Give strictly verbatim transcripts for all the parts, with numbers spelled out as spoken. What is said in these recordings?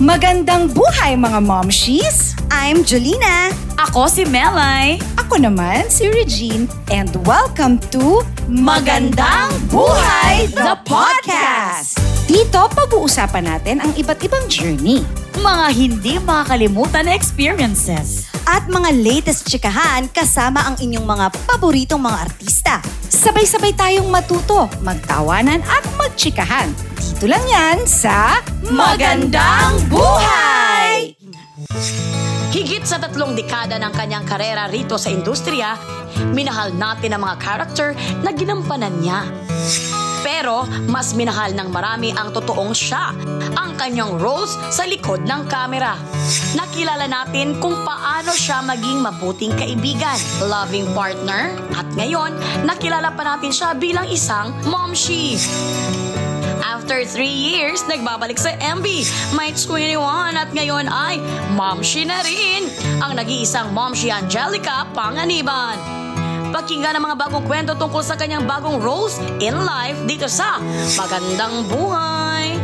Magandang buhay mga momshies! I'm Jolina. Ako si Melay. Ako naman si Regine. And welcome to Magandang Buhay, the Podcast! Dito, pag-uusapan natin ang iba't ibang journey. Mga hindi makakalimutan na experiences. At mga latest tsikahan kasama ang inyong mga paboritong mga artista. Sabay-sabay tayong matuto, magtawanan at magtsikahan. Dito lang yan sa Magandang Buhay! Higit sa tatlong dekada ng kanyang karera rito sa industriya, minahal natin ang mga character na ginampanan niya. Pero mas minahal ng marami ang totoong siya, ang kanyang roles sa likod ng kamera. Nakilala natin kung paano siya maging mabuting kaibigan, loving partner, at ngayon, nakilala pa natin siya bilang isang momshi. After three years, nagbabalik sa M B, may twenty-one at ngayon ay momshi na rin, ang nag-iisang momshi Angelica Panganiban. Pakinggan ang mga bagong kwento tungkol sa kanyang bagong roles in life dito sa Magandang Buhay.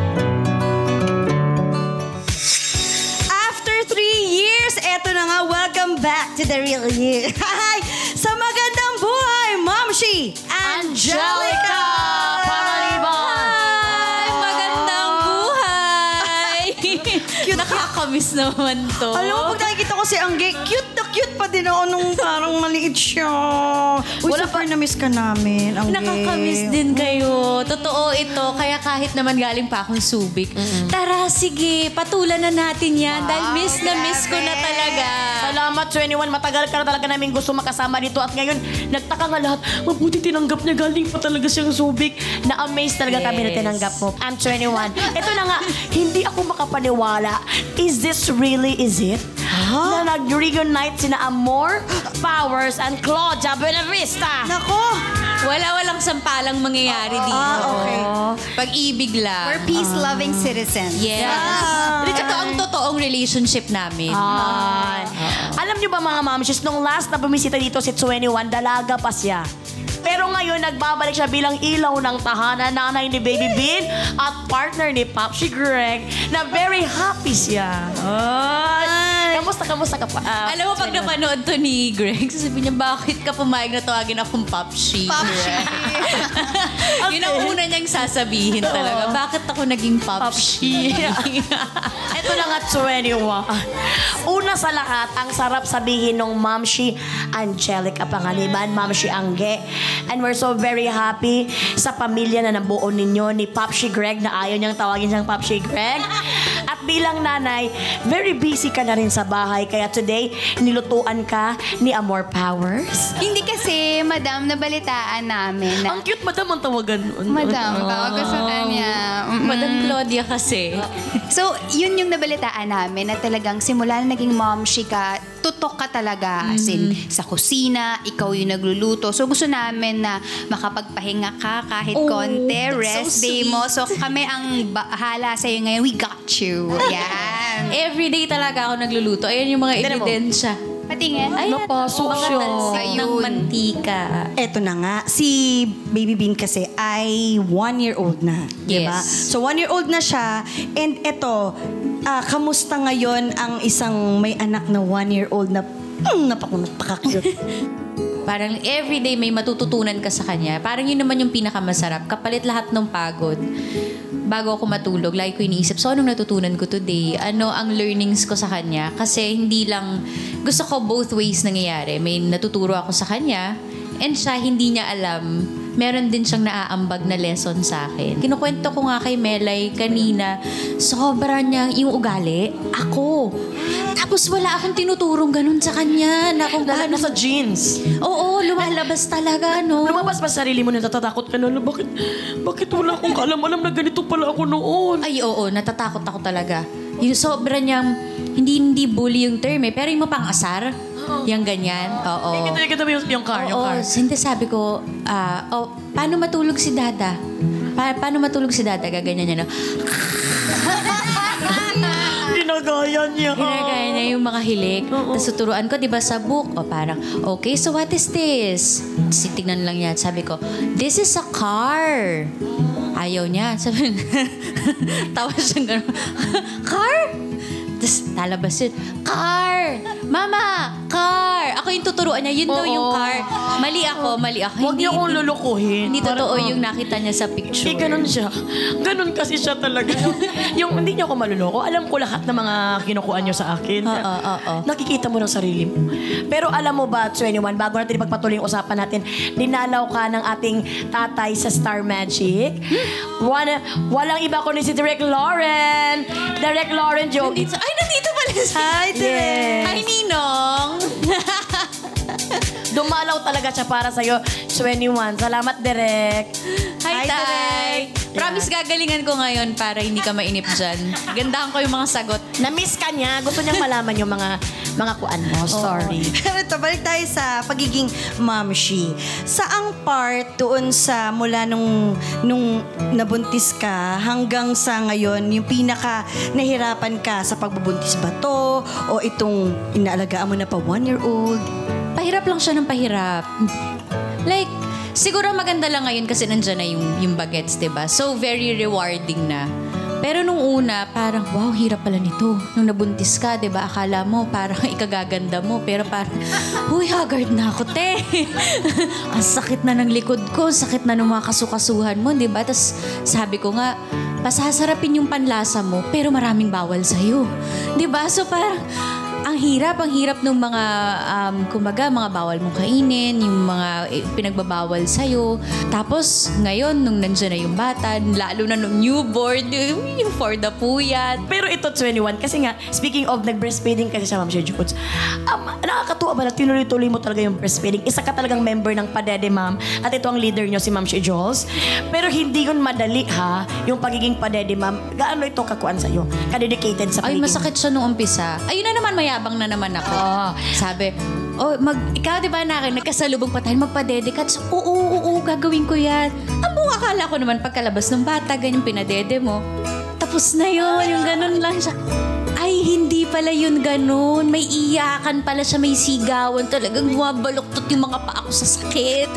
After three years, eto na nga, welcome back to the real year. Hi! Sa Magandang Buhay, Momshi Angelica Panganiban! Hi! Magandang Buhay! Cute. Nakakamiss naman to. Alam mo, pag nakikita ko si Anggi, cute na cute pa din ako nung parang maliit siya. Uy, wala super pa, na-miss ka namin, Anggi. Nakakamiss din kayo. Totoo ito. Kaya kahit naman galing pa akong Subic, mm-hmm. Tara, sige. Patulan na natin yan. Wow, dahil miss na miss ko na talaga. Salamat, twenty-one. Matagal ka na talaga namin gusto makasama dito. At ngayon, nagtaka nga lahat. Mabuti tinanggap niya. Galing pa talaga siyang Subic. Na-amaze talaga yes. kami na tinanggap mo. I'm twenty-one. Ito na nga. Hindi ako makapaniwala. Is this really, is it? Huh? Na nag-reunite sina Amor Powers and Claudia Benavista. Nako! Wala-walang sampalang mangyayari oh, dito. Ah, okay. Pag-ibig lang. We're peace-loving uh, citizens. Yes. Pero yes. ito ang totoong relationship namin. Ah. Uh, Alam niyo ba mga momshies, nung last na bumisita dito si twenty-one, dalaga pa siya. Pero ngayon, nagbabalik siya bilang ilaw ng tahanan, nanay ni Baby Bean at partner ni Popsi Greg na very happy siya. Oh, kamusta, kamusta ka pa? Uh, Alam mo, pag napanood to ni Greg, sabi niya, bakit ka pumayag na tawagin akong Popsi? Popsi! Yun ang una niyang sasabihin talaga. Bakit ako naging Popsi? Ito na nga, twenty-one. Una sa lahat, ang sarap sabihin ng Momshi Angelica Panganiban, Momshi Anggi. And we're so very happy sa pamilya na nabuo ninyo ni Popsi Greg na ayaw niyang tawagin siyang Popsi Greg. At bilang nanay, very busy ka na rin sa bahay. Kaya today, nilutuan ka ni Amor Powers. Hindi kasi, madam, nabalitaan namin. Na... Ang cute, madam, ang tawagan. Madam, oh. tawagan sa kanya. Mm-mm. Madam Claudia kasi. So, yun yung nabalitaan namin na talagang simula na naging momshi ka, tutok ka talaga. As in, mm. sa kusina, ikaw yung nagluluto. So, gusto namin na makapagpahinga ka kahit oh, konti, rest so day mo. So, kami ang bahala sa'yo ngayon. We got you. Yan. Everyday talaga ako nagluluto. Ayan yung mga ebidensya. Patingin. Ay, napasok siya. Ayun. Ng mantika. Eto na nga. Si Baby Bean kasi ay one-year-old na. Yes. Diba? So, one-year-old na siya. And eto, uh, kamusta ngayon ang isang may anak na one-year-old na mm, napaka-cute. Parang everyday may matututunan ka sa kanya. Parang yun naman yung pinakamasarap. Kapalit lahat ng pagod. Bago ako matulog, lagi ko iniisip, so anong natutunan ko today? Ano ang learnings ko sa kanya? Kasi hindi lang, gusto ko both ways nangyayari. May natuturo ako sa kanya and siya hindi niya alam. Meron din siyang naaambag na lesson sa akin. Kinukwento ko nga kay Melay kanina, sobra niya yung ugali. Ako. Tapos wala akong tinuturong ganun sa kanya. Na kung Lala paano... sa jeans. Oo, lumalabas talaga, no? Lumabas pa sarili mo, natatakot ka na. Bakit, bakit wala akong alam-alam na ganito pala ako noon? Ay, oo, natatakot ako talaga. Yung sobra niyang, hindi, hindi bully yung term eh, pero yung mapang-asar. Yang ganyan, oo. Hindi kita nakita yung, yung car, oo, yung car. Oo, hindi sabi ko, uh, oh, paano matulog si Dada? Pa- paano matulog si Dada? Gaganyan niya na. Ginagaya niya. Ginagaya niya yung mga hilik. Tapos tuturuan ko, di ba sa book? O parang, okay, so what is this? Tignan lang yan. Sabi ko, this is a car. ayaw niya. Sabi niya, tawa siyang gano'n, car? Tapos lalabas yun, car! Mama, car! Ako yung tuturuan niya, yun daw yung car. Mali ako, mali ako. Huwag niyo kong lulukuhin. Hindi totoo yung nakita niya sa picture. Eh, ganun siya. Ganun kasi siya talaga. Yung hindi niyo ako maluloko, alam ko lahat ng mga kinukuan niyo sa akin. Oo, oo, oo. Nakikita mo ng sarili mo. Pero alam mo ba, twenty-one, bago natin ipagpatuloy yung usapan natin, dinalaw ka ng ating tatay sa Star Magic. Walang iba kundi si Direk Lauren. Direk Lauren Jogi. Ay, nandito pala siya. Hi, Direk. Hi, Ninong. Dumalaw talaga siya para sa'yo, twenty-one. Salamat, Direk. Hi, Hi Tay. Promise gagalingan ko ngayon para hindi ka mainip dyan. Gandahan ko yung mga sagot. Na-miss ka niya. Gusto niyang malaman yung mga mga kuan mo. Sorry. Pero ito, balik tayo sa pagiging momshi. Saang part doon sa mula nung, nung nabuntis ka hanggang sa ngayon, yung pinaka nahirapan ka sa pagbubuntis ba to? O itong inaalagaan mo na pa one-year-old? Pahirap lang siya ng pahirap. Like, siguro maganda lang ngayon kasi nandiyan na yung, yung bagets, diba? So, very rewarding na. Pero nung una, parang, wow, hirap pala nito. Nung nabuntis ka, diba? Akala mo, parang ikagaganda mo. Pero parang, huy, haggard na ako, te. Ang sakit na ng likod ko, sakit na ng mga kasukasuhan mo, diba? Tapos, sabi ko nga, pasasarapin yung panlasa mo, pero maraming bawal sa'yo. Diba? So, parang, ang hirap, ang hirap ng mga, um, kumbaga, mga bawal mong kainin, yung mga eh, pinagbabawal sa'yo. Tapos, ngayon, nung nandiyan na yung bata, lalo na nung newborn, yung for the puyat. Pero ito, twenty-one, kasi nga, speaking of, nag-breastfeeding kasi siya, Ma'am Shiju Puts. Um, nakakatuwa ba na tinuloy-tuloy mo talaga yung breastfeeding? Isa ka talagang member ng Padede, Ma'am. At ito ang leader nyo, si Ma'am Shijuls. Pero hindi yun madali, ha? Yung pagiging Padede, Ma'am. Gaano ito kakuan sa'yo? Kadedicated sa pagiging? Ay, masakit siya nung umpisa. Ayun na naman, maya abang na naman ako. Oh. Sabi, oh, mag, ikaw diba na akin, nagkasalubong pa tayo, magpadedikat. So, oo, oo, oo, gagawin ko yan. Ang mga akala ko naman, pagkalabas ng bata, ganyan pinadede mo, tapos na yun, yung ganun lang siya. Ay, hindi pala yun ganun. May iyakan pala siya, may sigawan. Talagang bumabaluktot yung mga paa ko sa sakit.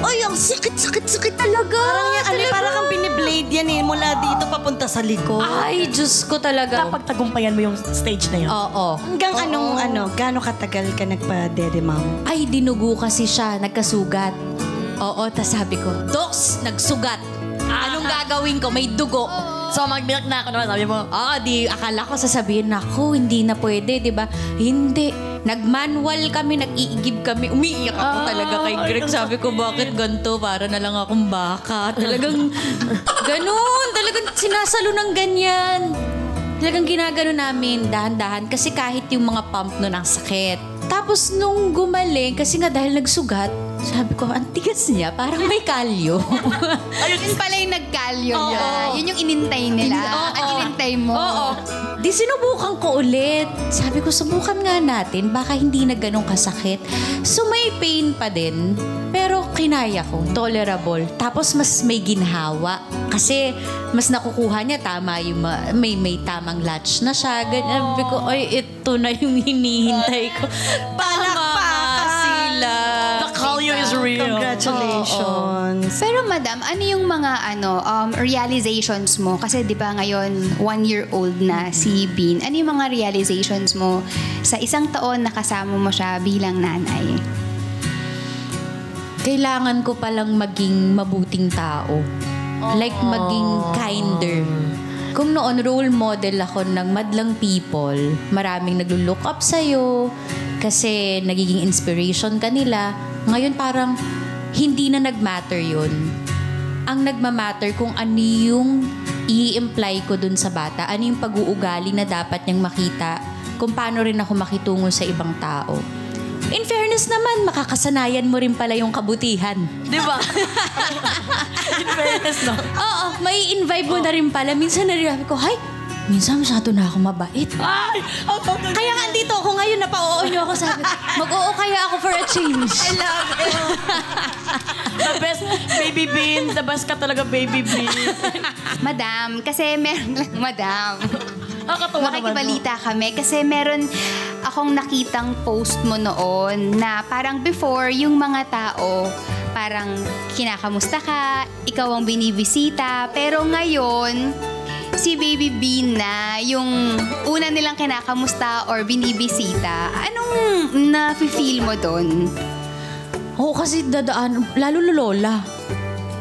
Ay, ang sakit-sakit-sakit talaga. Parang yan, talaga. Ano, parang kang biniblade yan eh. Mula dito papunta sa likod. Ay, Diyos ko talaga. Napagtagumpayan mo yung stage na yun. Oo. Hanggang oo. Anong ano, gaano katagal ka nagpa-dede, Ma'am? Ay, dinugo kasi siya. Nagkasugat. Oo, tas sabi ko, Docs, nagsugat. Anong gagawin ko? May dugo. So, magbilak na ako naman. Sabi mo, oo, di, akala ko sasabihin, naku, hindi na pwede, di ba? Hindi. Nag-manual kami, nag-iigib kami. Umiiyak ako ah, talaga kay Greg. Sabi ko, bakit ganito? Para na lang akong baka. Talagang ganun. Talagang sinasalo ng ganyan. Talagang ginagano namin, dahan-dahan. Kasi kahit yung mga pump nun ang sakit. Tapos nung gumaling, kasi nga dahil nagsugat, sabi ko, ang tigas niya, parang may kalyo. Yun pala yung nagkalyo oh, niya. Oh. Yun yung inintay nila. In, oh, ang oh. inintay mo. Oo. Oh, oh. Di sinubukan ko ulit. Sabi ko, subukan nga natin. Baka hindi na ganun kasakit. So may pain pa din. Pero kinaya ko. Tolerable. Tapos mas may ginhawa. Kasi mas nakukuha niya. Tama yung ma- may, may tamang latch na siya. Ganun. Sabi ko, ay, ito na yung hinihintay ko. Palakpakan sila. The kalyo is real. Congratulations. Oh, oh. Pero madam, ano yung mga ano um, realizations mo? Kasi di ba ngayon, one-year-old na si Bean. Ano yung mga realizations mo sa isang taon na kasama mo siya bilang nanay? Kailangan ko palang maging mabuting tao. Oh. Like maging kinder. Kung noon, role model ako ng madlang people. Maraming naglo-look up sa'yo kasi nagiging inspiration ka nila. Ngayon parang hindi na nag-matter yun. Ang nagmamatter kung ano yung i-imply ko dun sa bata, ano yung pag-uugali na dapat niyang makita, kung paano rin ako makitungo sa ibang tao. In fairness naman, makakasanayan mo rin pala yung kabutihan. Diba? In fairness, no? Oo, may invite mo oh. na rin pala. Minsan narirabi ko, hay, minsan masyado na ako mabait. Ay! Oh, oh, oh, kaya andito ako ngayon, napa-oo niyo ako sabi. Mag-oo kaya ako for a change. I love it. The best baby bean. The best ka talaga baby bean. Madam, kasi meron lang, madam. Makikibalita kami kasi meron akong nakitang post mo noon na parang before yung mga tao parang kinakamusta ka, ikaw ang binibisita. Pero ngayon, si Baby Bean na yung una nilang kinakamusta or binibisita. Anong na-feel mo doon? Oo, oh, kasi dadaan, lalo lola.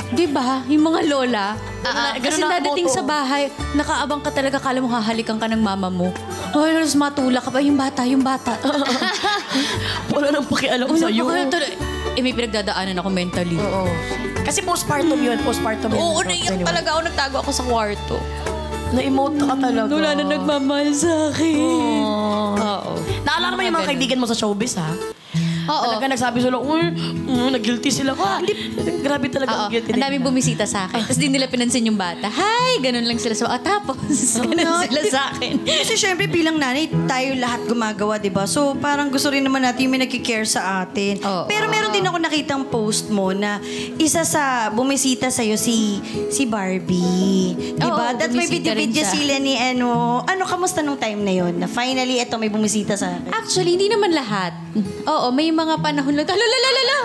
Diba? Yung mga lola. Uh, kasi dadating sa bahay, nakaabang ka talaga, kala mo hahalikan ka ng mama mo. Oh, halos matulak ka pa. Yung bata, yung bata. Wala nang pakialam sa'yo. Eh, may pinagdadaanan ako mentally. Oo. Kasi postpartum yun. Postpartum yun. Oo, naiyak talaga ako. Nagtago ako sa kwarto. Na-emote ka talaga. Wala na nagmamahal sa akin. Oo. Naalala mo yung mga kaibigan mo sa showbiz, ha? Oo. Talaga nagsabi sila, uy, mm, nag-guilty sila ko. Ah, grabe talaga ang guilty. Ang daming bumisita sa akin. Tapos di nila pinansin yung bata. Hi! Ganun lang sila. So, ah, tapos, ganun no, sila sa akin. Kasi syempre, bilang nanay, tayo lahat gumagawa, diba? So, parang gusto rin naman natin may nagkikare sa atin. Oh, pero oh, meron din ako nakitang post mo na isa sa bumisita sa'yo si si Barbie. Diba? Oh, oh, that's my video-video sila ni ano. Ano, kamusta nung time na yon? Na finally, eto, may bumisita sa akin. Actually, hindi naman lahat. Oo, may mga panahon lang. Lala, lala, lala!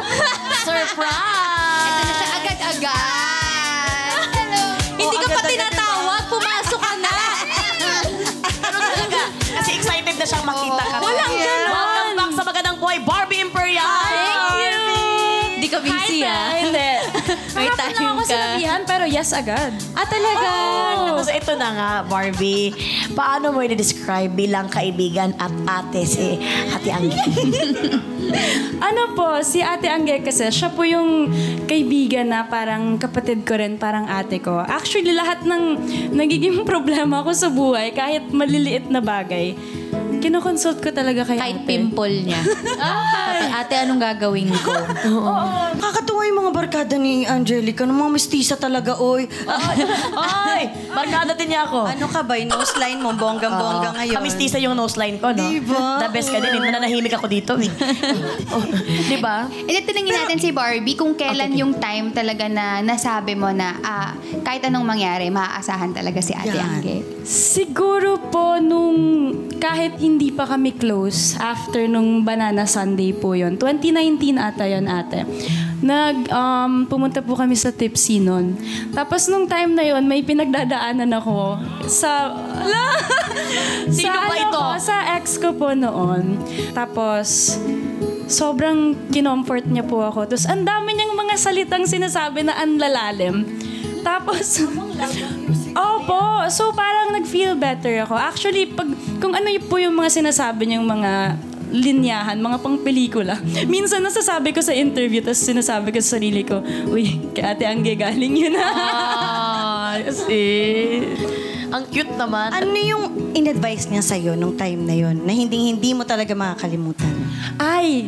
Surprise! Ito na siya agad-agad. Hello. Hindi oh, ka agad, pa tinatawag. Agad, pumasok ka na. Pero talaga, kasi excited na siyang makita oh, ka. Walang yeah, ganun. Welcome back sa Magandang Buhay, Barbie Imperial. Thank you. Hindi ka busy, ha? Hindi. May time ka. Harapin lang ako sinabihan, pero yes agad. Ah, talaga? Oh. So, ito na nga, Barbie. Paano mo i-describe bilang kaibigan at ate si Ate Anggi? Ano po, si Ate Anggi kasi, siya po yung kaibigan na parang kapatid ko rin, parang ate ko. Actually, lahat ng nagiging problema ko sa buhay, kahit maliliit na bagay, kinoconsult ko talaga kay kahit ate. Kahit pimple niya. Ah, ate, anong gagawin ko? Oo. Nakakatuwa yung mga barkada ni Angelica. Nung mga mistisa talaga, oy. Oy! Barkada din niya ako. Ano ka ba? Yung nose line mo, bonggang-bongga oh, ngayon. Kamistisa yung nose line ko, no? Diba? The best ka din. Nananahimik ako dito. Oh, diba? Ito, tinangin natin si Barbie kung kailan okay, yung time talaga na nasabi mo na ah, kahit anong mangyari, maaasahan talaga si Ate Angge. Siguro po nung kahit hindi pa kami close after nung Banana Sunday po yon. twenty nineteen ata yon ate. Nag, um, pumunta po kami sa Tipsy nun. Tapos nung time na yon may pinagdadaanan ako sa... La, sino sa ba ano ito? Ko, sa ex ko po noon. Tapos... sobrang kinomfort niya po ako. Tapos ang dami niyang mga salitang sinasabi na anlalalim. Tapos... Opo. So parang nag-feel better ako. Actually, pag kung ano po yung mga sinasabi niyang mga linyahan, mga pang-pelikula. Minsan nasasabi ko sa interview, tapos sinasabi ko sa sarili ko, uy, kay Ate Anggi galing yun. Ah, kasi... ang cute naman. Ano yung in-advise niya sa'yo nung time na yon na hindi-hindi mo talaga makakalimutan? Ay,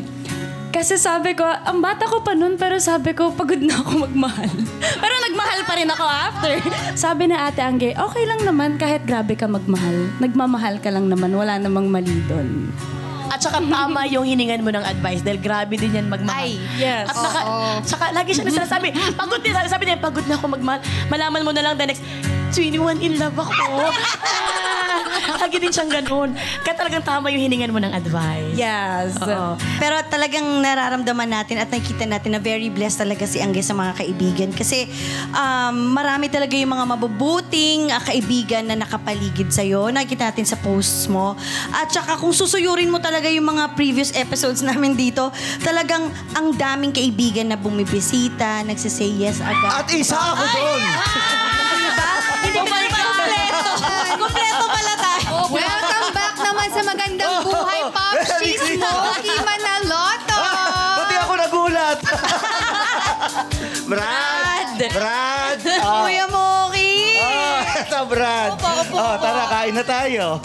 kasi sabi ko, ang bata ko pa nun, pero sabi ko, pagod na ako magmahal. Pero nagmahal pa rin ako after. Sabi na Ate Anggi, okay lang naman kahit grabe ka magmahal. Nagmamahal ka lang naman, wala namang mali doon. At saka tama yung hiningan mo ng advice dahil grabe din yan magmahal. Ay, yes. At naka, saka lagi siya nasasabi, pagod din, sabi niya, pagod na ako magmahal. Malaman mo na lang the next, twenty-one in love ako. Lagi din siyang ganun. Kaya talagang tama yung hiningan mo ng advice. Yes. Uh-oh. Pero talagang nararamdaman natin at nakikita natin na very blessed talaga si Anggi sa mga kaibigan. Kasi um, marami talaga yung mga mabubuting uh, kaibigan na nakapaligid sa'yo. Nakikita natin sa posts mo. At saka kung susuyurin mo talaga yung mga previous episodes namin dito, talagang ang daming kaibigan na bumibisita, nagsisay yes agad. At isa ako doon! Kompleto pala tayo. Welcome back naman sa Magandang Buhay, Popsies Smokey Manaloto. Pati ako nagulat. Brad! Brad! Kuya Moki! Ito, Brad. Tara, kain na tayo.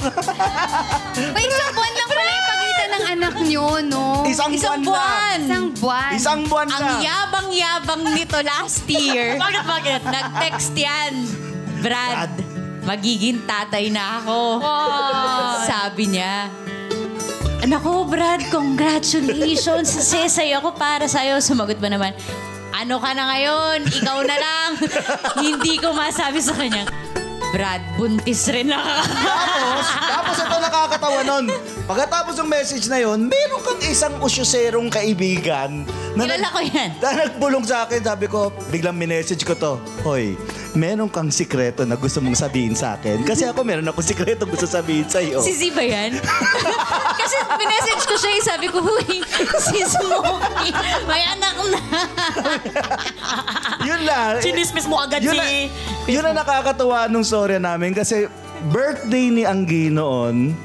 May isang buwan lang pala yung pagitan ng anak nyo, no? Isang buwan! Isang buwan! Isang buwan na! Ang yabang-yabang nito last year. Bakit, bakit? Nag-text yan, Brad. Magiging tatay na ako. Wow. Sabi niya, nako Brad, congratulations. Sasaya ako para sa'yo. Sumagot ba naman, ano ka na ngayon? Ikaw na lang. Hindi ko masabi sa kanya, Brad, buntis rin ako. Tapos, tapos ito nakakatawa nun. Pagkatapos ng message na yon, meron kang isang usyoserong kaibigan. Na kilala ko yan. Na nagbulong sa akin, sabi ko, biglang minessage ko to. Hoy, meron kang sikreto na gusto mong sabihin sa akin. Kasi ako meron akong sikreto gusto sabihin sa iyo. Si Z ba yan? Kasi minessage ko siya, sabi ko, huy, si Smokey, may anak na. Yun lang. Chinismis mo agad yun ni... Na, yun ang nakakatawa nung storya namin kasi birthday ni Anggi noon.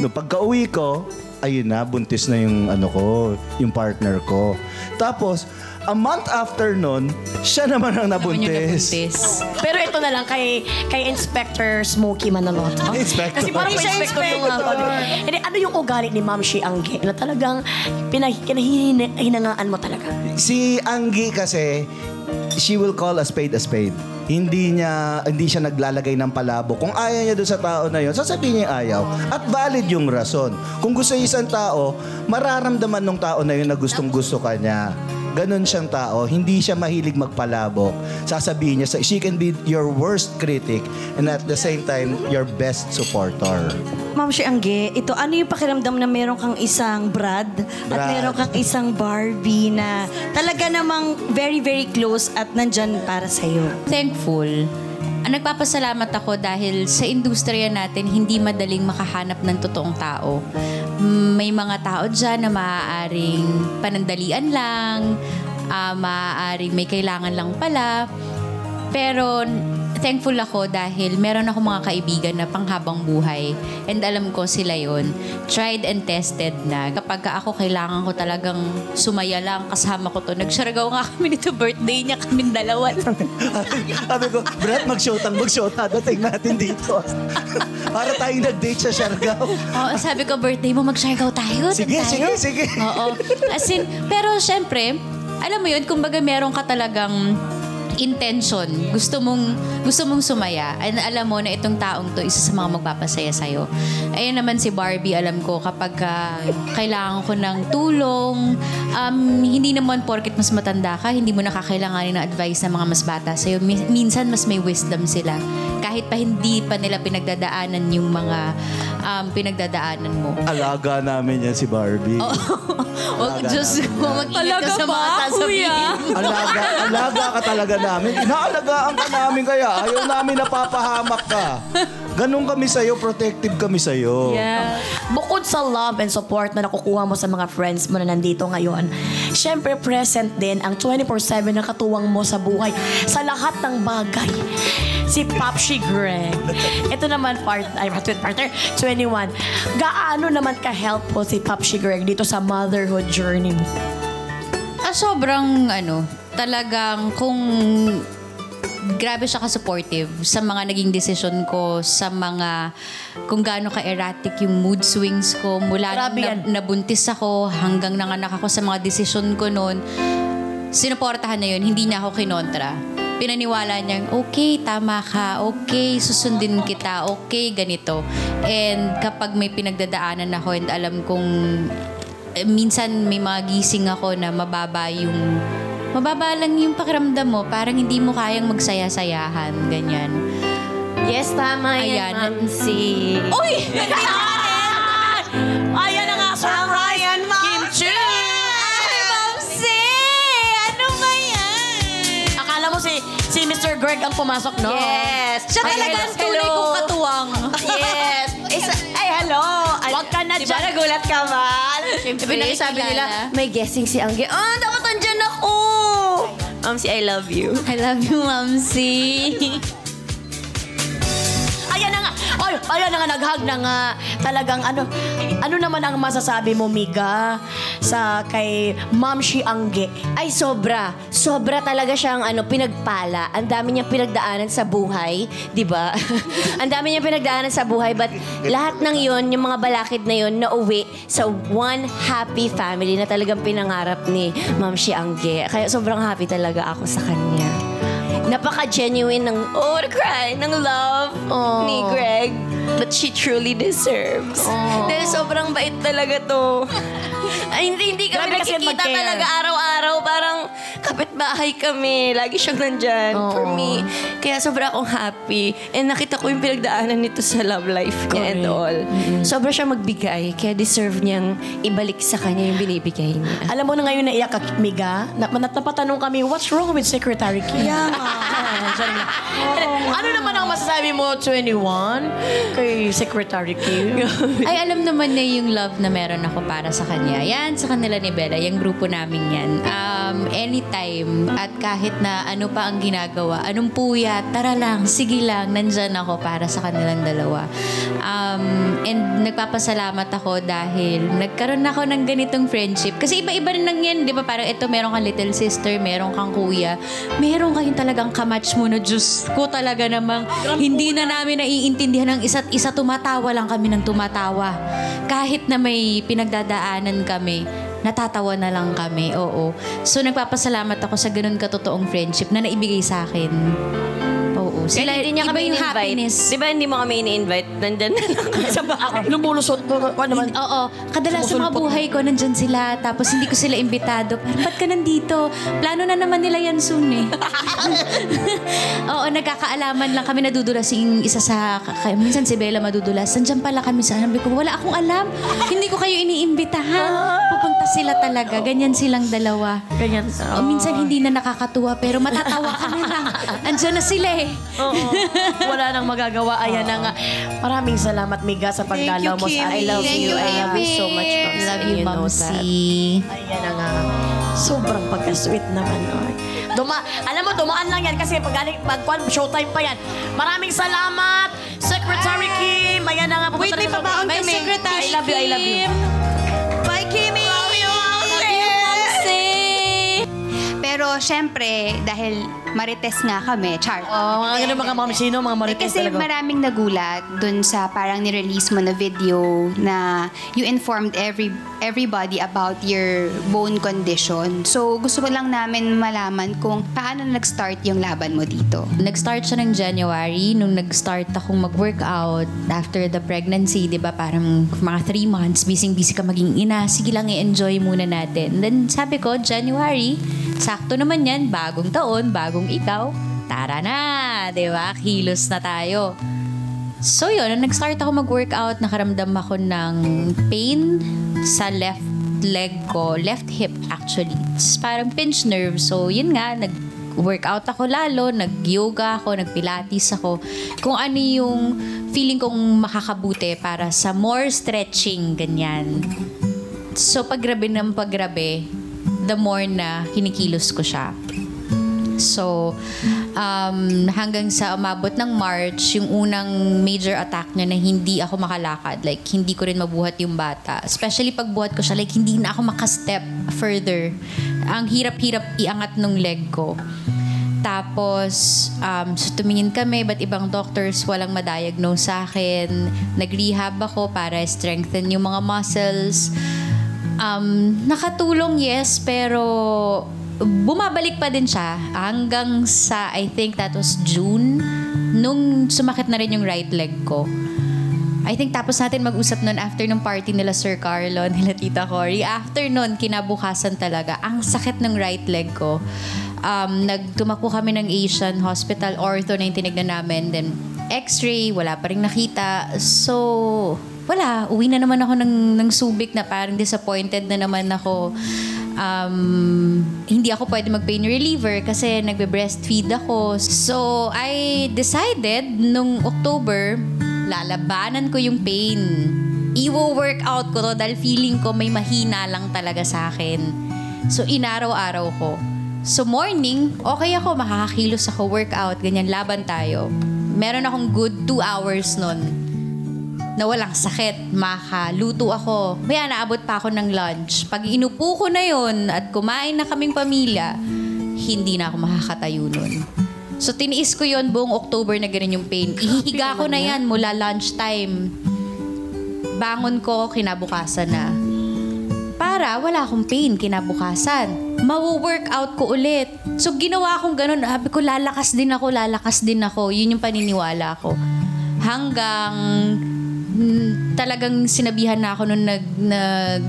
No, pagka-uwi ko, ayun na, buntis na yung ano ko, yung partner ko. Tapos, a month after nun, siya naman ang nabuntis. nabuntis. Pero ito na lang kay kay Inspector Smokey Manaloto. Inspector. Kasi parang siya Inspector. Inspector. And then, ano yung ugali ni Ma'am si Anggi? Na talagang pinahinahinangaan mo talaga. Si Anggi kasi, she will call a spade a spade. Hindi niya, hindi siya naglalagay ng palabo. Kung ayaw niya doon sa tao na yun, sasabihin niya ayaw. At valid yung rason. Kung gusto isang tao, mararamdaman ng tao na yun na gustong-gusto ka niya. Ganon siyang tao, hindi siya mahilig magpalabok. Sasabihin niya, she can be your worst critic and at the same time, your best supporter. Ma'am si Anggi, ito, ano yung pakiramdam na meron kang isang Brad, Brad at meron kang isang Barbie na talaga namang very, very close at nandyan para sa'yo? Thankful. Nagpapasalamat ako dahil sa industriya natin, hindi madaling makahanap ng totoong tao. May mga tao dyan na maaaring panandalian lang, uh, maaaring may kailangan lang pala. Pero thankful ako dahil meron ako mga kaibigan na panghabang buhay and alam ko sila yon, tried and tested na. Kapag ako kailangan ko talagang sumaya lang, kasama ko to. Nagsyaragaw nga kami nito birthday niya, kami dalawa. Sabi ko, Brad, mag-shotang, mag-shota. Dating natin dito. Para tayong nag-date sa Siargao. Oo, sabi ko, birthday mo, mag-Siargao tayo. Sige, tayo. sige, sige. Oo. As in, pero syempre, alam mo yun, kumbaga meron ka talagang intention. Gusto mong gusto mong sumaya. And alam mo na itong taong to, isa sa mga magpapasaya sa'yo. Ayun naman si Barbie, alam ko, kapag uh, kailangan ko ng tulong, um, hindi naman porket mas matanda ka, hindi mo nakakailanganin ng advice ng mga mas bata sa'yo. Minsan, mas may wisdom sila. Kahit pa hindi pa nila pinagdadaanan yung mga um, pinagdadaanan mo. Alaga namin yan si Barbie. Oh, wag just mag-ingat ka sa mga tasabihin mo. Alaga, alaga ka talaga namin. Inaalagaan ka namin kaya. Ayaw namin napapahamak ka. Ganun kami sa'yo, protective kami sa'yo. Yeah. Bukod sa love and support na nakukuha mo sa mga friends mo na nandito ngayon, syempre present din ang twenty-four seven na katuwang mo sa buhay, sa lahat ng bagay. Si Popshi Greg. Ito naman, part, ay, partner, twenty-one. Gaano naman ka-helpful si Popshi Greg dito sa motherhood journey mo? Ah, sobrang, ano, talagang kung... Grabe siya ka-supportive sa mga naging desisyon ko, sa mga kung gaano ka-erratic yung mood swings ko. Mula nung na, nabuntis ako hanggang nanganak ako, sa mga desisyon ko noon, sinuportahan na yun. Hindi niya ako kinontra. Pinaniwala niya, okay, tama ka. Okay, susundin kita. Okay, ganito. And kapag may pinagdadaanan ako and alam kong eh, minsan may mga gising ako na mababa yung... Mababa lang yung pakiramdam mo, parang hindi mo kayang magsaya-sayahan, ganyan. Yes, tama yan, ma'am si... Uy! Ayan na nga, surprise! Ayan, ma'am si! Ay, ma'am si! Ano ba yan? Akala mo si si Mister Greg ang pumasok, no? Yes! Siya talaga ang tunay kong katuwang. Yes! Ay, hello! Huwag ka na dyan. Diba nagulat ka man? Siyempre, nakisabi nila, may guessing si Anggi. Oh, dapat andyan ako! Mamsi, I love you. I love you, Mamsi. Ayan na nga. Ay, ayan na nga, nag-hug na nga. Talagang ano, ano naman ang masasabi mo, Miga, sa kay Mamsi Anggi? Ay, sobra. Sobra talaga siyang ano, pinagpala. Ang dami niyang pinagdaanan sa buhay, di ba? Ang dami niyang pinagdaanan sa buhay, but lahat ng yon, yung mga balakid na yon, nauwi sa one happy family na talagang pinangarap ni Mamsi Anggi. Kaya sobrang happy talaga ako sa kanya. Napaka-genuine ng, oh, cry, ng love aww ni Greg that she truly deserves. Aww. Dahil sobrang bait talaga to. Ay, hindi, hindi kami nakikita talaga araw-araw. Parang kapitbahay kami. Lagi siyang nandyan oh. for me. Kaya sobra akong happy. And nakita ko yung pinagdaanan nito sa love life niya Correct. And all. Mm-hmm. Sobra siya magbigay. Kaya deserve niyang ibalik sa kanya yung binibigay niya. Alam mo na ngayon naiyak ka, Miga. Na, napatanong kami, what's wrong with Secretary Kim? Yeah. oh, ano naman ang masasabi mo, twenty-one, kay Secretary Kim? Ay, alam naman na yung love na meron ako para sa kanya. Yan, sa kanila ni Bella, yung grupo namin yan. Um, anytime, at kahit na ano pa ang ginagawa, anong puya, tara lang, sige lang, nandyan ako para sa kanilang dalawa. Um, and nagpapasalamat ako dahil nagkaroon ako ng ganitong friendship. Kasi iba-iba na lang yan, di ba? Parang ito, meron kang little sister, meron kang kuya, meron kayong talagang kamatch mo na Diyos ko talaga namang hindi na namin naiintindihan ng isa't isa, tumatawa lang kami ng tumatawa. Kahit na may pinagdadaanan kami, natatawa na lang kami, oo. So, nagpapasalamat ako sa ganun katotoong friendship na naibigay sa akin. Oo. Sila, hindi niya kami happiness. Di ba hindi mo kami ini-invite? Nandyan na lang sa bahay. Lumulusot mo. Oo. Kadalasan sa mga buhay ko, nandyan sila. Tapos hindi ko sila imbitado. Ba't ka nandito? Plano na naman nila yan soon eh. Oo, nagkakaalaman lang kami. Nadudulas yung isa sa... Kaya minsan si Bella madudulas. Nandyan pala kami sa hanap ko. Wala akong alam. Hindi ko kayo iniimbitahan. Pupunta sila talaga. Ganyan silang dalawa. Ganyan. O minsan hindi na nakakatuwa pero matatawa ka na lang. Andyan na sila eh. Oo. Wala nang magagawa. Ayan na nga. Maraming salamat, Miga, sa pagdalaw mo sa I love you. I love you so much, Mom. Love you, Mom C. Ayan na nga. Sobrang pagka-sweet naman. Duma- Alam mo, dumaan lang yan kasi pag mag- showtime pa yan. Maraming salamat, Secretary Kim. Ayan na nga. Wait, may pabaon kami. Secretary Kim. I love you, I love you. Bye, Kimmy. Love you, Mom C. Pero, syempre, dahil... Marites nga kami, char. Oh, mga ganun mga mamsino, mga marites kasi talaga. Kasi maraming nagulat dun sa parang ni-release mo na video na you informed every everybody about your bone condition. So, gusto ko lang namin malaman kung paano nag-start yung laban mo dito. Nag-start siya ng January, nung nag-start akong mag-workout after the pregnancy, di ba? Parang mga three months, busy-busy ka maging ina. Sige lang, i-enjoy muna natin. Then, sabi ko, January, sakto naman yan, bagong taon, bagong kung ikaw, tara na, di ba? Kilos na tayo. So yun, nung nag-start ako mag-workout, nakaramdam ako ng pain sa left leg ko, left hip actually. It's parang pinched nerve. So yun nga, nag-workout ako lalo, nag-yoga ako, nag-pilates ako. Kung ano yung feeling kong makakabuti para sa more stretching, ganyan. So paggrabe ng paggrabe, the more na kinikilos ko siya. So, um, hanggang sa umabot ng March, yung unang major attack niya na hindi ako makalakad. Like, hindi ko rin mabuhat yung bata. Especially pag buhat ko siya, like, hindi na ako makastep further. Ang hirap-hirap iangat nung leg ko. Tapos, um, so tumingin kami, but ibang doctors walang madiagnose sa akin. Nag-rehab ako para strengthen yung mga muscles. Um, nakatulong, yes, pero... bumabalik pa din siya hanggang sa, I think that was June, nung sumakit na rin yung right leg ko. I think tapos natin mag-usap noon after ng party nila Sir Carlo, nila Tita Cory. After noon, kinabukasan talaga, ang sakit ng right leg ko. Um, nagtumako kami ng Asian Hospital, ortho na yung tinignan namin, then x-ray, wala pa rin nakita. So, wala. Uwi na naman ako ng, ng Subic na parang disappointed na naman ako. Um, hindi ako pwede mag-pain reliever kasi nagbe-breastfeed ako. So, I decided nung October, lalabanan ko yung pain. Iwo-workout ko to dahil feeling ko may mahina lang talaga sa akin. So, inaraw-araw ko. So, morning, okay ako, makakakilos ako, workout, ganyan, laban tayo. Meron akong good two hours nun na walang sakit, makaluto ako. Maya naabot pa ako ng lunch. Pag inupo ko na yun at kumain na kaming pamilya, hindi na ako makakatayo nun. So tiniis ko yun buong October na ganun yung pain. Ihihiga ko na yan mula lunchtime. Bangon ko, kinabukasan na. Para wala akong pain kinabukasan. Mawo-workout ko ulit. So ginawa akong ganun. Sabi ko, lalakas din ako, lalakas din ako. Yun yung paniniwala ko. Hanggang... talagang sinabihan na ako nung nag, nag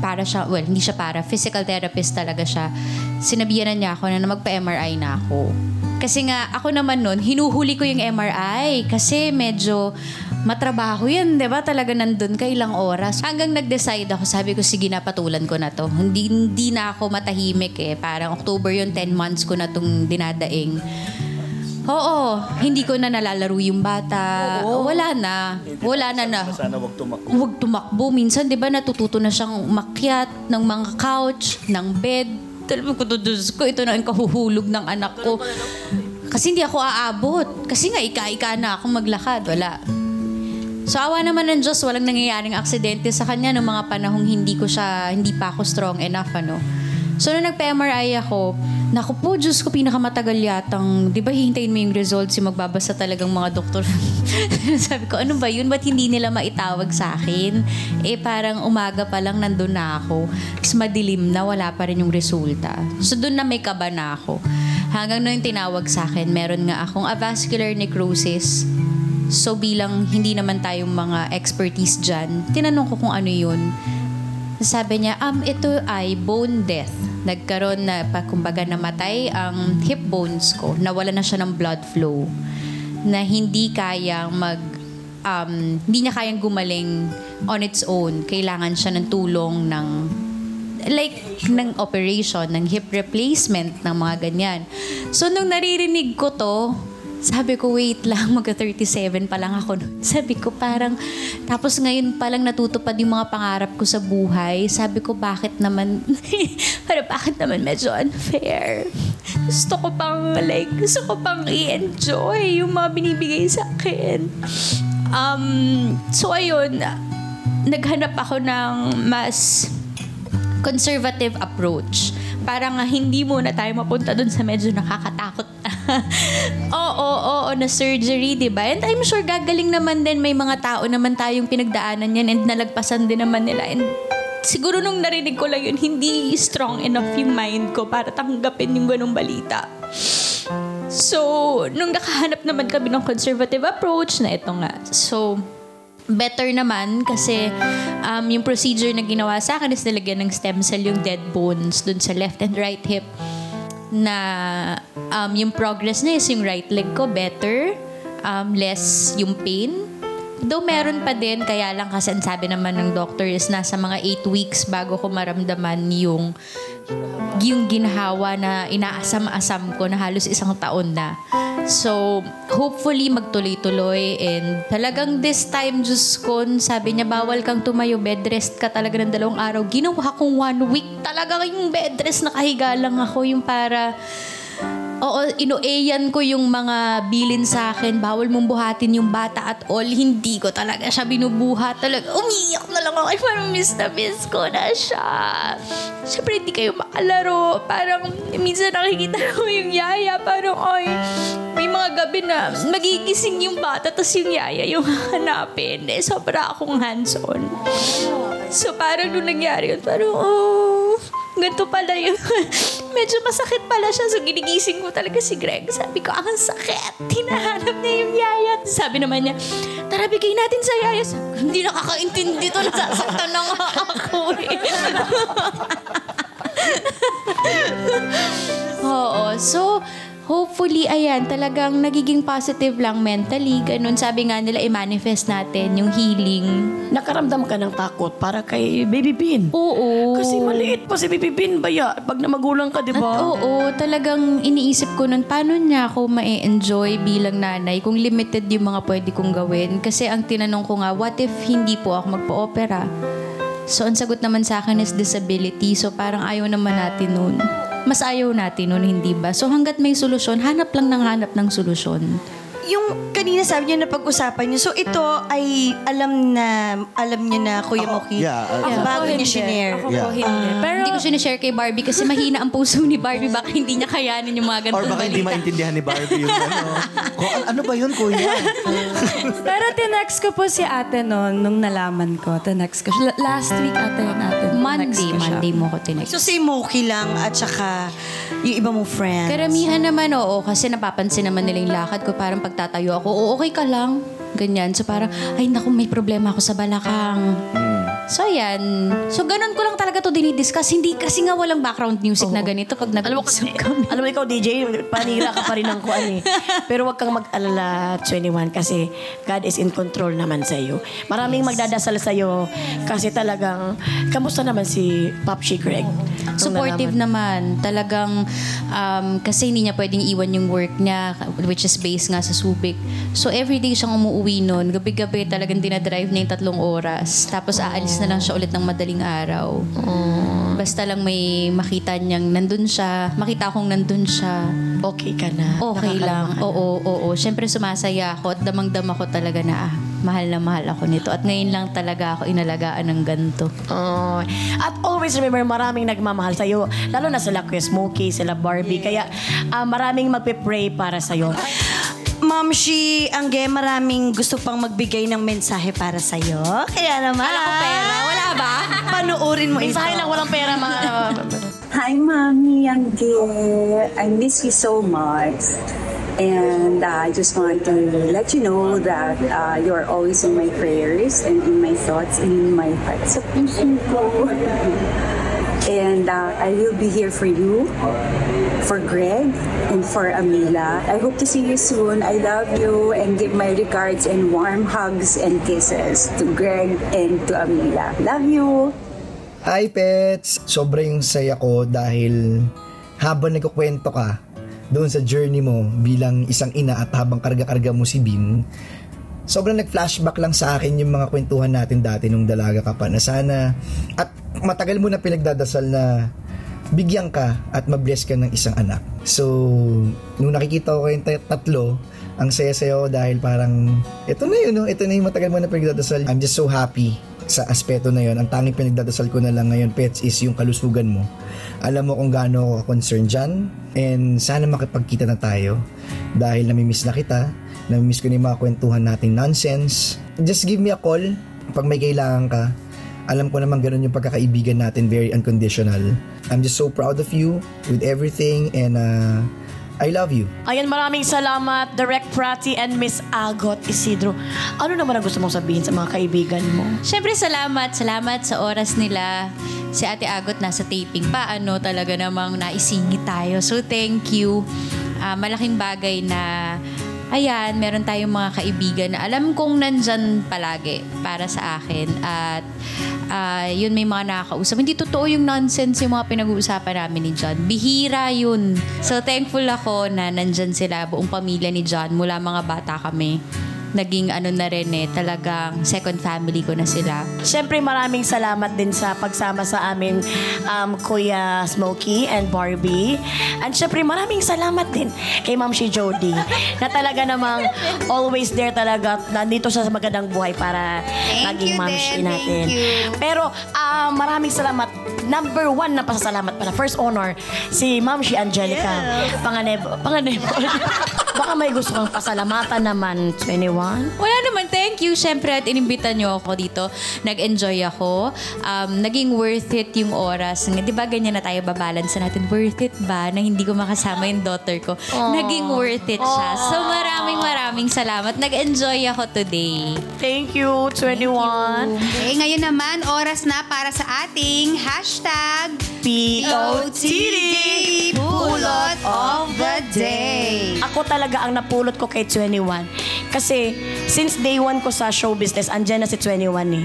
para siya, well, hindi siya para, physical therapist talaga siya. Sinabihan niya ako na magpa-M R I na ako. Kasi nga, ako naman nun, hinuhuli ko yung M R I kasi medyo matrabaho yan, di ba? Talaga nandun ka ilang oras. Hanggang nag-decide ako, sabi ko, sige na, patulan ko na to. Hindi, hindi na ako matahimik eh. Parang October yun, ten months ko na itong dinadaing. Oo, hindi ko na nalalaro yung bata. Oo. Wala na. Wala na na. Sana huwag tumakbo. Huwag tumakbo. Minsan, di ba, natututo na siyang umakyat ng mga couch, ng bed. Talagang kutudus ko, ito na ang kahuhulog ng anak ko. Kasi hindi ako aabot. Kasi nga, ika-ika na ako maglakad. Wala. So, awa naman ng Diyos, walang nangyayaring aksidente sa kanya noong mga panahong hindi ko siya, hindi pa ako strong enough, ano. So, noong nagpa-M R I ako, naku po, Diyos ko, pinakamatagal yatang, di ba, hihintayin mo yung results, yung magbabasa talagang mga doktor. Sabi ko, ano ba yun? Ba't hindi nila maitawag sa akin? Eh, parang umaga pa lang nandun na ako. Kasi madilim na, wala pa rin yung resulta. So, dun na may kaba na ako. Hanggang noong tinawag sa akin, meron nga akong avascular necrosis. So, bilang hindi naman tayong mga expertise dyan, tinanong ko kung ano yun. Sabi niya, um, ito ay bone death. Nagkaroon na, kumbaga namatay ang hip bones ko. Nawala na siya ng blood flow. Na hindi kayang mag, um, hindi niya kayang gumaling on its own. Kailangan siya ng tulong ng, like, ng operation, ng hip replacement, ng mga ganyan. So, nung naririnig ko to, sabi ko, wait lang, magka thirty-seven pa lang ako. Sabi ko, parang, tapos ngayon pa lang natutupad yung mga pangarap ko sa buhay. Sabi ko, bakit naman, para bakit naman medyo unfair. Gusto ko pang, like, gusto ko pang i-enjoy yung mga binibigay sa akin. Um, so, ayun, naghanap ako ng mas conservative approach. Para nga hindi muna tayo mapunta dun sa medyo nakakatakot. Oo, oo, oo, na surgery, diba? And I'm sure gagaling naman din, may mga tao naman tayong pinagdaanan yan and nalagpasan din naman nila. And siguro nung narinig ko lang yun, hindi strong enough yung mind ko para tanggapin yung ganung balita. So, nung nakahanap naman kami ng conservative approach na ito nga. So, better naman kasi um, yung procedure na ginawa sa akin is nilagyan ng stem cell yung dead bones dun sa left and right hip na um, yung progress na is yung right leg ko better, um, less yung pain. Though meron pa din, kaya lang kasi ang sabi naman ng doctor is nasa mga eight weeks bago ko maramdaman yung yung ginhawa na inaasam-asam ko na halos isang taon na. So, hopefully, magtuloy-tuloy. And talagang this time, Diyos ko, sabi niya, bawal kang tumayo. Bed rest ka talaga ng dalawang araw. Ginawa kong one week talaga yung bed rest. Nakahiga lang ako yung para... Oo, inuayan ko yung mga bilin sa akin. Bawal mong buhatin yung bata at all. Hindi ko talaga siya binubuhat. Talaga, umiiyak na lang ako. Parang miss na miss ko na siya. Siyempre, hindi kayo makalaro. Parang, minsan nakikita ko yung yaya. Parang, oy, may mga gabi na magigising yung bata tapos yung yaya yung hanapin. Eh, sobra akong hands-on. So, parang nung nangyari yun, parang, oh... ganito pala yun. Medyo masakit pala siya. So, ginigising ko talaga si Greg. Sabi ko, ang sakit. Hinahanap niya yung yaya. Sabi naman niya, tara, bigay natin sa yaya. Sabi ko, hindi nakakaintindi to. Nasasaktan na nga ako eh. Oo. So, hopefully, ayan, talagang nagiging positive lang mentally. Ganun, sabi nga nila, i-manifest natin yung healing. Nakaramdam ka ng takot para kay Baby Bean. Oo. Kasi maliit pa si Baby Bean, baya. Pag na magulang ka, di ba? At oo, talagang iniisip ko nun, paano niya ako ma-enjoy bilang nanay kung limited yung mga pwede kong gawin? Kasi ang tinanong ko nga, what if hindi po ako magpa-opera? So, ang sagot naman sa akin is disability. So, parang ayaw naman natin nun. Mas ayaw natin nun, hindi ba? So, hanggat may solusyon, hanap lang ng hanap ng solusyon. Yung kanina sabi niyo na pag-usapan niyo, so ito ay alam na, alam niyo na, Kuya oh, Moki. Yeah, uh, yeah. Bago niyo sinare. Ako yeah. ko hindi. Pero hindi ko sinishare kay Barbie kasi mahina ang puso ni Barbie. Baka hindi niya kayanin yung mga ganitong balita. Or baka balita. Hindi maintindihan ni Barbie yung ano. Ko- ano ba yun, Kuya? Pero tinext ko po si ate noon, nung nalaman ko. Tinext ko. L- last week ate natin. Monday. Monday mo ko tinext. So si Moki lang at saka yung iba mong friends. Karamihan naman, oo. Kasi napapansin naman nila yung lakad ko. Parang pag tatayo ako, oo, okay ka lang. Ganyan. So parang, ay naku, may problema ako sa balakang. So yan. So ganun ko lang talaga to dinidiscuss. Hindi kasi nga walang background music oh. na ganito pag nag-uusap kami. Alam mo ikaw D J, panira ka pa rin ng kuan eh. Pero wag kang mag-alala twenty-one kasi God is in control naman sa iyo. Maraming yes. magdadasal sa iyo kasi talagang kamusta naman si Popshi Greg. Oh. Supportive naman. naman. Talagang um, kasi hindi niya pwedeng iwan yung work niya which is based nga sa Subic. So everyday siyang umuwi noon. Gabi-gabi talagang dinadrive niya yung tatlong oras. Tapos oh. aalis na lang siya ulit ng madaling araw. Mm. Basta lang may makita niyang nandun siya. Makita kong nandun siya. Okay ka na. Okay lang. Oo, oo, oo. Siyempre sumasaya ako at damang-dama ko talaga na ah, mahal na mahal ako nito. At ngayon lang talaga ako inalagaan ng ganito. Oh. At always remember, maraming nagmamahal sa'yo. Lalo na sila Kuya Smokey, sila Barbie. Yeah. Kaya uh, maraming magpe-pray para sa'yo. Ma'am Shi, Angge, maraming gusto pang magbigay ng mensahe para sa'yo. Kaya naman. Wala ko pera. Wala ba? Panuorin mo ito. Mensahe lang, walang pera mga... Hi, Mommy, Angge. I miss you so much. And uh, I just want to let you know that uh, you are always in my prayers and in my thoughts and in my heart. So, please, and uh, I will be here for you, for Greg, and for Amila. I hope to see you soon. I love you and give my regards and warm hugs and kisses to Greg and to Amila. Love you! Hi, Pets! Sobrang saya ko dahil habang nagkukwento ka doon sa journey mo bilang isang ina at habang karga-karga mo si Bean, sobrang nag-flashback lang sa akin yung mga kwentuhan natin dati nung dalaga ka pa na sana at matagal mo na pinagdadasal na bigyan ka at mabless ka ng isang anak. So, nung nakikita ko kayong tatlo, ang saya-saya ko dahil parang ito na yun, no? Ito na yung matagal mo na pinagdadasal. I'm just so happy sa aspeto na yun. Ang tanging pinagdadasal ko na lang ngayon, Pets, is yung kalusugan mo. Alam mo kung gaano ako concerned dyan and sana makipagkita na tayo dahil namimiss na kita. Namimiss ko na yung mga kwentuhan nating nonsense. Just give me a call pag may kailangan ka. Alam ko naman ganun yung pagkakaibigan natin, very unconditional. I'm just so proud of you with everything and uh, I love you. Ayan, maraming salamat, Direk Prati and Miss Agot Isidro. Ano naman ang gusto mong sabihin sa mga kaibigan mo? Siyempre, salamat. Salamat sa oras nila. Si Ate Agot nasa taping pa. Ano talaga namang naisingi tayo. So, thank you. Uh, malaking bagay na ayan, meron tayong mga kaibigan na alam kong nandyan palagi para sa akin. At uh, yun, may mga nakakausap. Hindi totoo yung nonsense yung mga pinag-uusapan namin ni John. Bihira yun. So thankful ako na nandyan sila, buong pamilya ni John. Mula mga bata kami, naging ano na rin eh, talagang second family ko na sila. Siyempre, maraming salamat din sa pagsama sa amin, um, Kuya Smokey and Barbie. And siyempre, maraming salamat din kay Ma'am Shi Jody na talaga namang always there talaga, nandito sa Magandang Buhay para thank maging Ma'am Shi natin. Pero, uh, maraming salamat. Number one na pasasalamat pala. First honor, si Ma'am Shi Angelica. Yes. Panganebo. Panganebo. Baka may gusto kang pasalamatan naman, anyone? Wala naman. Thank you. Siyempre, at inimbitan niyo ako dito. Nag-enjoy ako. Um, naging worth it yung oras. Di ba ganyan na tayo babalansa natin? Worth it ba? Na hindi ko makasama yung daughter ko. Aww. Naging worth it siya. So, maraming maraming salamat. Nag-enjoy ako today. Thank you, twenty-one. Okay, ngayon naman, oras na para sa ating hashtag P O T D Pulot of the Day. Ako talaga ang napulot ko kay twenty-one. Kasi since day one ko sa show business, andyan na si twenty-one eh.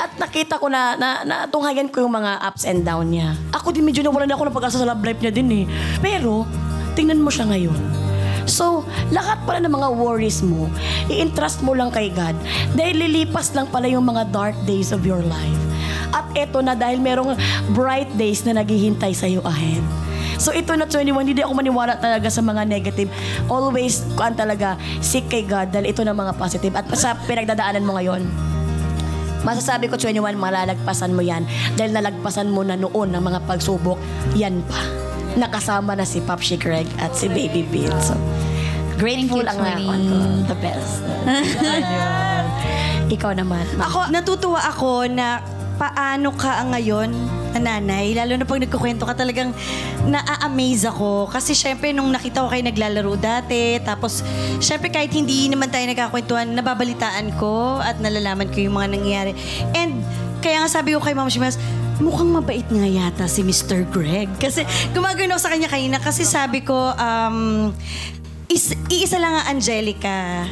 At nakita ko na, na natunghayan ko yung mga ups and down niya. Ako din medyo nawalan ako ng pag-asa sa love life niya din eh. Pero tingnan mo siya ngayon. So, lahat pala ng mga worries mo, i-entrust mo lang kay God. Dahil lilipas lang pala yung mga dark days of your life. At eto na dahil merong bright days na naghihintay sa'yo ahead. So ito na twenty-one, hindi ako maniwala talaga sa mga negative. Always, kuan talaga, seek kay God dahil ito na mga positive. At sa pinagdadaanan mo ngayon, masasabi ko twenty-one, malalagpasan mo yan. Dahil nalagpasan mo na noon ng mga pagsubok, yan pa. Nakasama na si Popshi Greg at si Baby Bean. So, grateful ang ngayon ko. The best. Ikaw naman. Ako, natutuwa ako na paano ka ngayon na nanay, lalo na pag nagkukwento ka talagang naa-amaze ako. Kasi syempre nung nakita ko kayo naglalaro dati, tapos syempre kahit hindi naman tayo nagkakwentuhan, nababalitaan ko at nalalaman ko yung mga nangyayari. And Kaya nga sabi ko kay Ma'am Shimes, mukhang mabait nga yata si Mister Greg. Kasi gumagano sa kanya kanina kasi sabi ko, um, is, iisa lang ang Angelica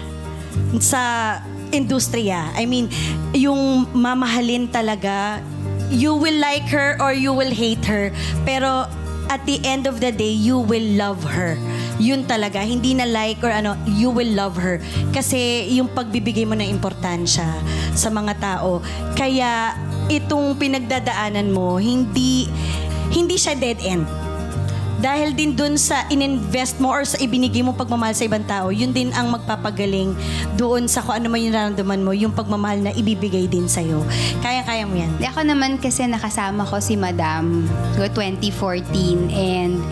sa industriya. I mean, yung mamahalin talaga, you will like her or you will hate her. Pero at the end of the day, you will love her. Yun talaga, hindi na like or ano, you will love her. Kasi yung pagbibigay mo ng importansya sa mga tao. Kaya itong pinagdadaanan mo, hindi hindi siya dead end. Dahil din dun sa ininvest mo or sa ibinigay mo pagmamahal sa ibang tao, yun din ang magpapagaling doon sa kung ano man yung nararamdaman mo, yung pagmamahal na ibibigay din sa'yo. Kaya-kaya mo yan. Ako naman kasi nakasama ko si Madam Go twenty fourteen and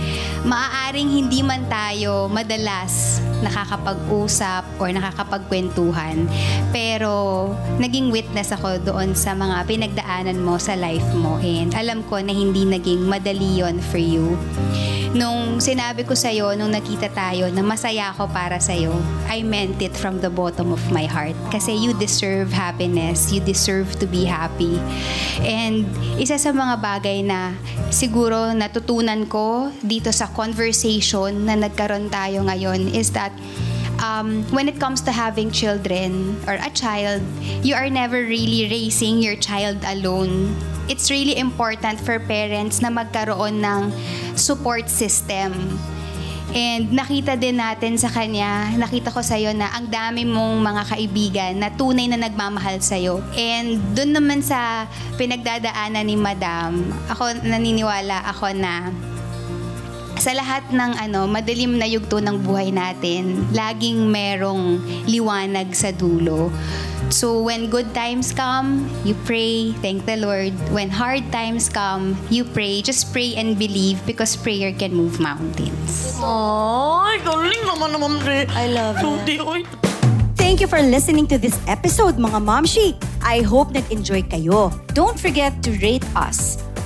maaaring hindi man tayo madalas nakakapag-usap or nakakapagkwentuhan, pero naging witness ako doon sa mga pinagdaanan mo sa life mo and alam ko na hindi naging madali yun for you. Nung sinabi ko sa'yo, nung nakita tayo na masaya ako para sa'yo, I meant it from the bottom of my heart. Kasi you deserve happiness. You deserve to be happy. And isa sa mga bagay na siguro natutunan ko dito sa conversation na nagkaroon tayo ngayon is that Um, when it comes to having children or a child, you are never really raising your child alone. It's really important for parents na magkaroon ng support system. And nakita din natin sa kanya, nakita ko sa'yo na ang dami mong mga kaibigan na tunay na nagmamahal sa'yo. And dun naman sa pinagdadaanan ni Madam, ako naniniwala ako na sa lahat ng ano, madilim na yugto ng buhay natin, laging merong liwanag sa dulo. So when good times come, you pray, thank the Lord. When hard times come, you pray. Just pray and believe because prayer can move mountains. Ay, galing naman naman, Re. I love it. Thank you for listening to this episode, mga Momshi. I hope nag-enjoy kayo. Don't forget to rate us.